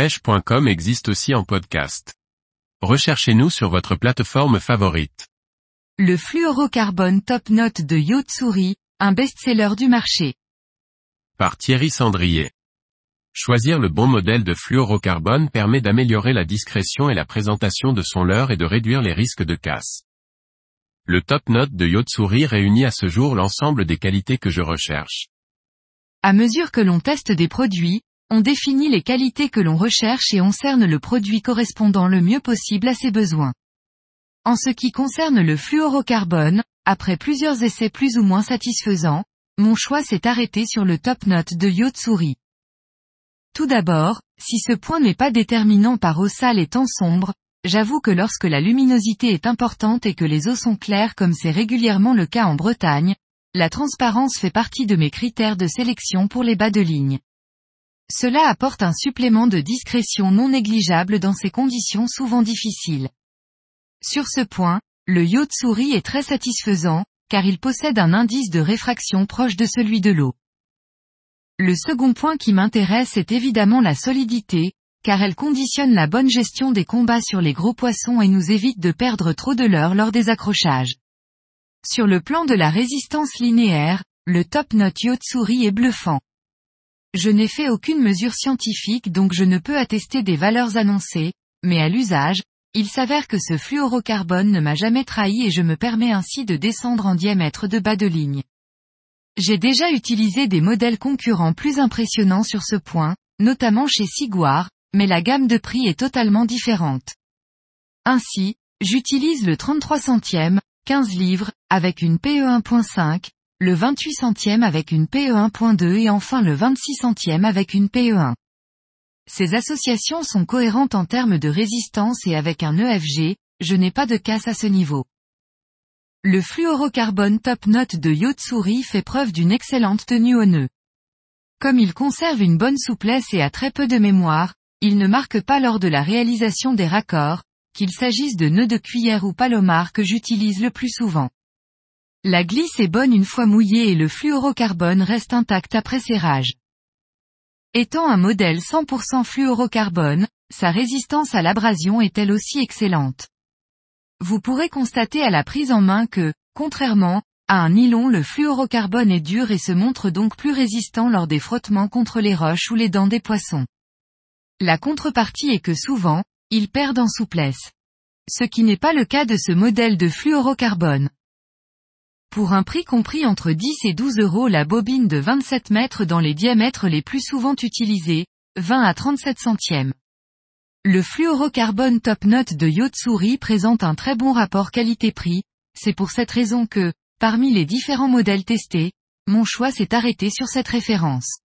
pêche.com existe aussi en podcast. Recherchez-nous sur votre plateforme favorite. Le fluorocarbone Top Knot de Yo-Zuri, un best-seller du marché. Par Thierry Cendrier. Choisir le bon modèle de fluorocarbone permet d'améliorer la discrétion et la présentation de son leurre et de réduire les risques de casse. Le Top Knot de Yo-Zuri réunit à ce jour l'ensemble des qualités que je recherche. À mesure que l'on teste des produits, on définit les qualités que l'on recherche et on cerne le produit correspondant le mieux possible à ses besoins. En ce qui concerne le fluorocarbone, après plusieurs essais plus ou moins satisfaisants, mon choix s'est arrêté sur le Top Knot de Yo-Zuri. Tout d'abord, si ce point n'est pas déterminant par eau sale et temps sombre, j'avoue que lorsque la luminosité est importante et que les eaux sont claires comme c'est régulièrement le cas en Bretagne, la transparence fait partie de mes critères de sélection pour les bas de ligne. Cela apporte un supplément de discrétion non négligeable dans ces conditions souvent difficiles. Sur ce point, le Yo-Zuri est très satisfaisant, car il possède un indice de réfraction proche de celui de l'eau. Le second point qui m'intéresse est évidemment la solidité, car elle conditionne la bonne gestion des combats sur les gros poissons et nous évite de perdre trop de leurre lors des accrochages. Sur le plan de la résistance linéaire, le Top Knot Yo-Zuri est bluffant. Je n'ai fait aucune mesure scientifique donc je ne peux attester des valeurs annoncées, mais à l'usage, il s'avère que ce fluorocarbone ne m'a jamais trahi et je me permets ainsi de descendre en diamètre de bas de ligne. J'ai déjà utilisé des modèles concurrents plus impressionnants sur ce point, notamment chez Siguar, mais la gamme de prix est totalement différente. Ainsi, j'utilise le 33 centièmes, 15 livres, avec une PE 1.5, le 28 centièmes avec une PE 1.2 et enfin le 26 centièmes avec une PE 1. Ces associations sont cohérentes en termes de résistance et avec un EFG, je n'ai pas de casse à ce niveau. Le fluorocarbone Top Knot de Yo-Zuri fait preuve d'une excellente tenue au nœud. Comme il conserve une bonne souplesse et a très peu de mémoire, il ne marque pas lors de la réalisation des raccords, qu'il s'agisse de nœuds de cuillère ou palomar que j'utilise le plus souvent. La glisse est bonne une fois mouillée et le fluorocarbone reste intact après serrage. Étant un modèle 100% fluorocarbone, sa résistance à l'abrasion est elle aussi excellente. Vous pourrez constater à la prise en main que, contrairement à un nylon, le fluorocarbone est dur et se montre donc plus résistant lors des frottements contre les roches ou les dents des poissons. La contrepartie est que souvent, ils perdent en souplesse. Ce qui n'est pas le cas de ce modèle de fluorocarbone. Pour un prix compris entre 10 et 12 euros la bobine de 27 mètres dans les diamètres les plus souvent utilisés, 20 à 37 centièmes. Le fluorocarbone Top Knot de Yo-Zuri présente un très bon rapport qualité-prix, c'est pour cette raison que, parmi les différents modèles testés, mon choix s'est arrêté sur cette référence.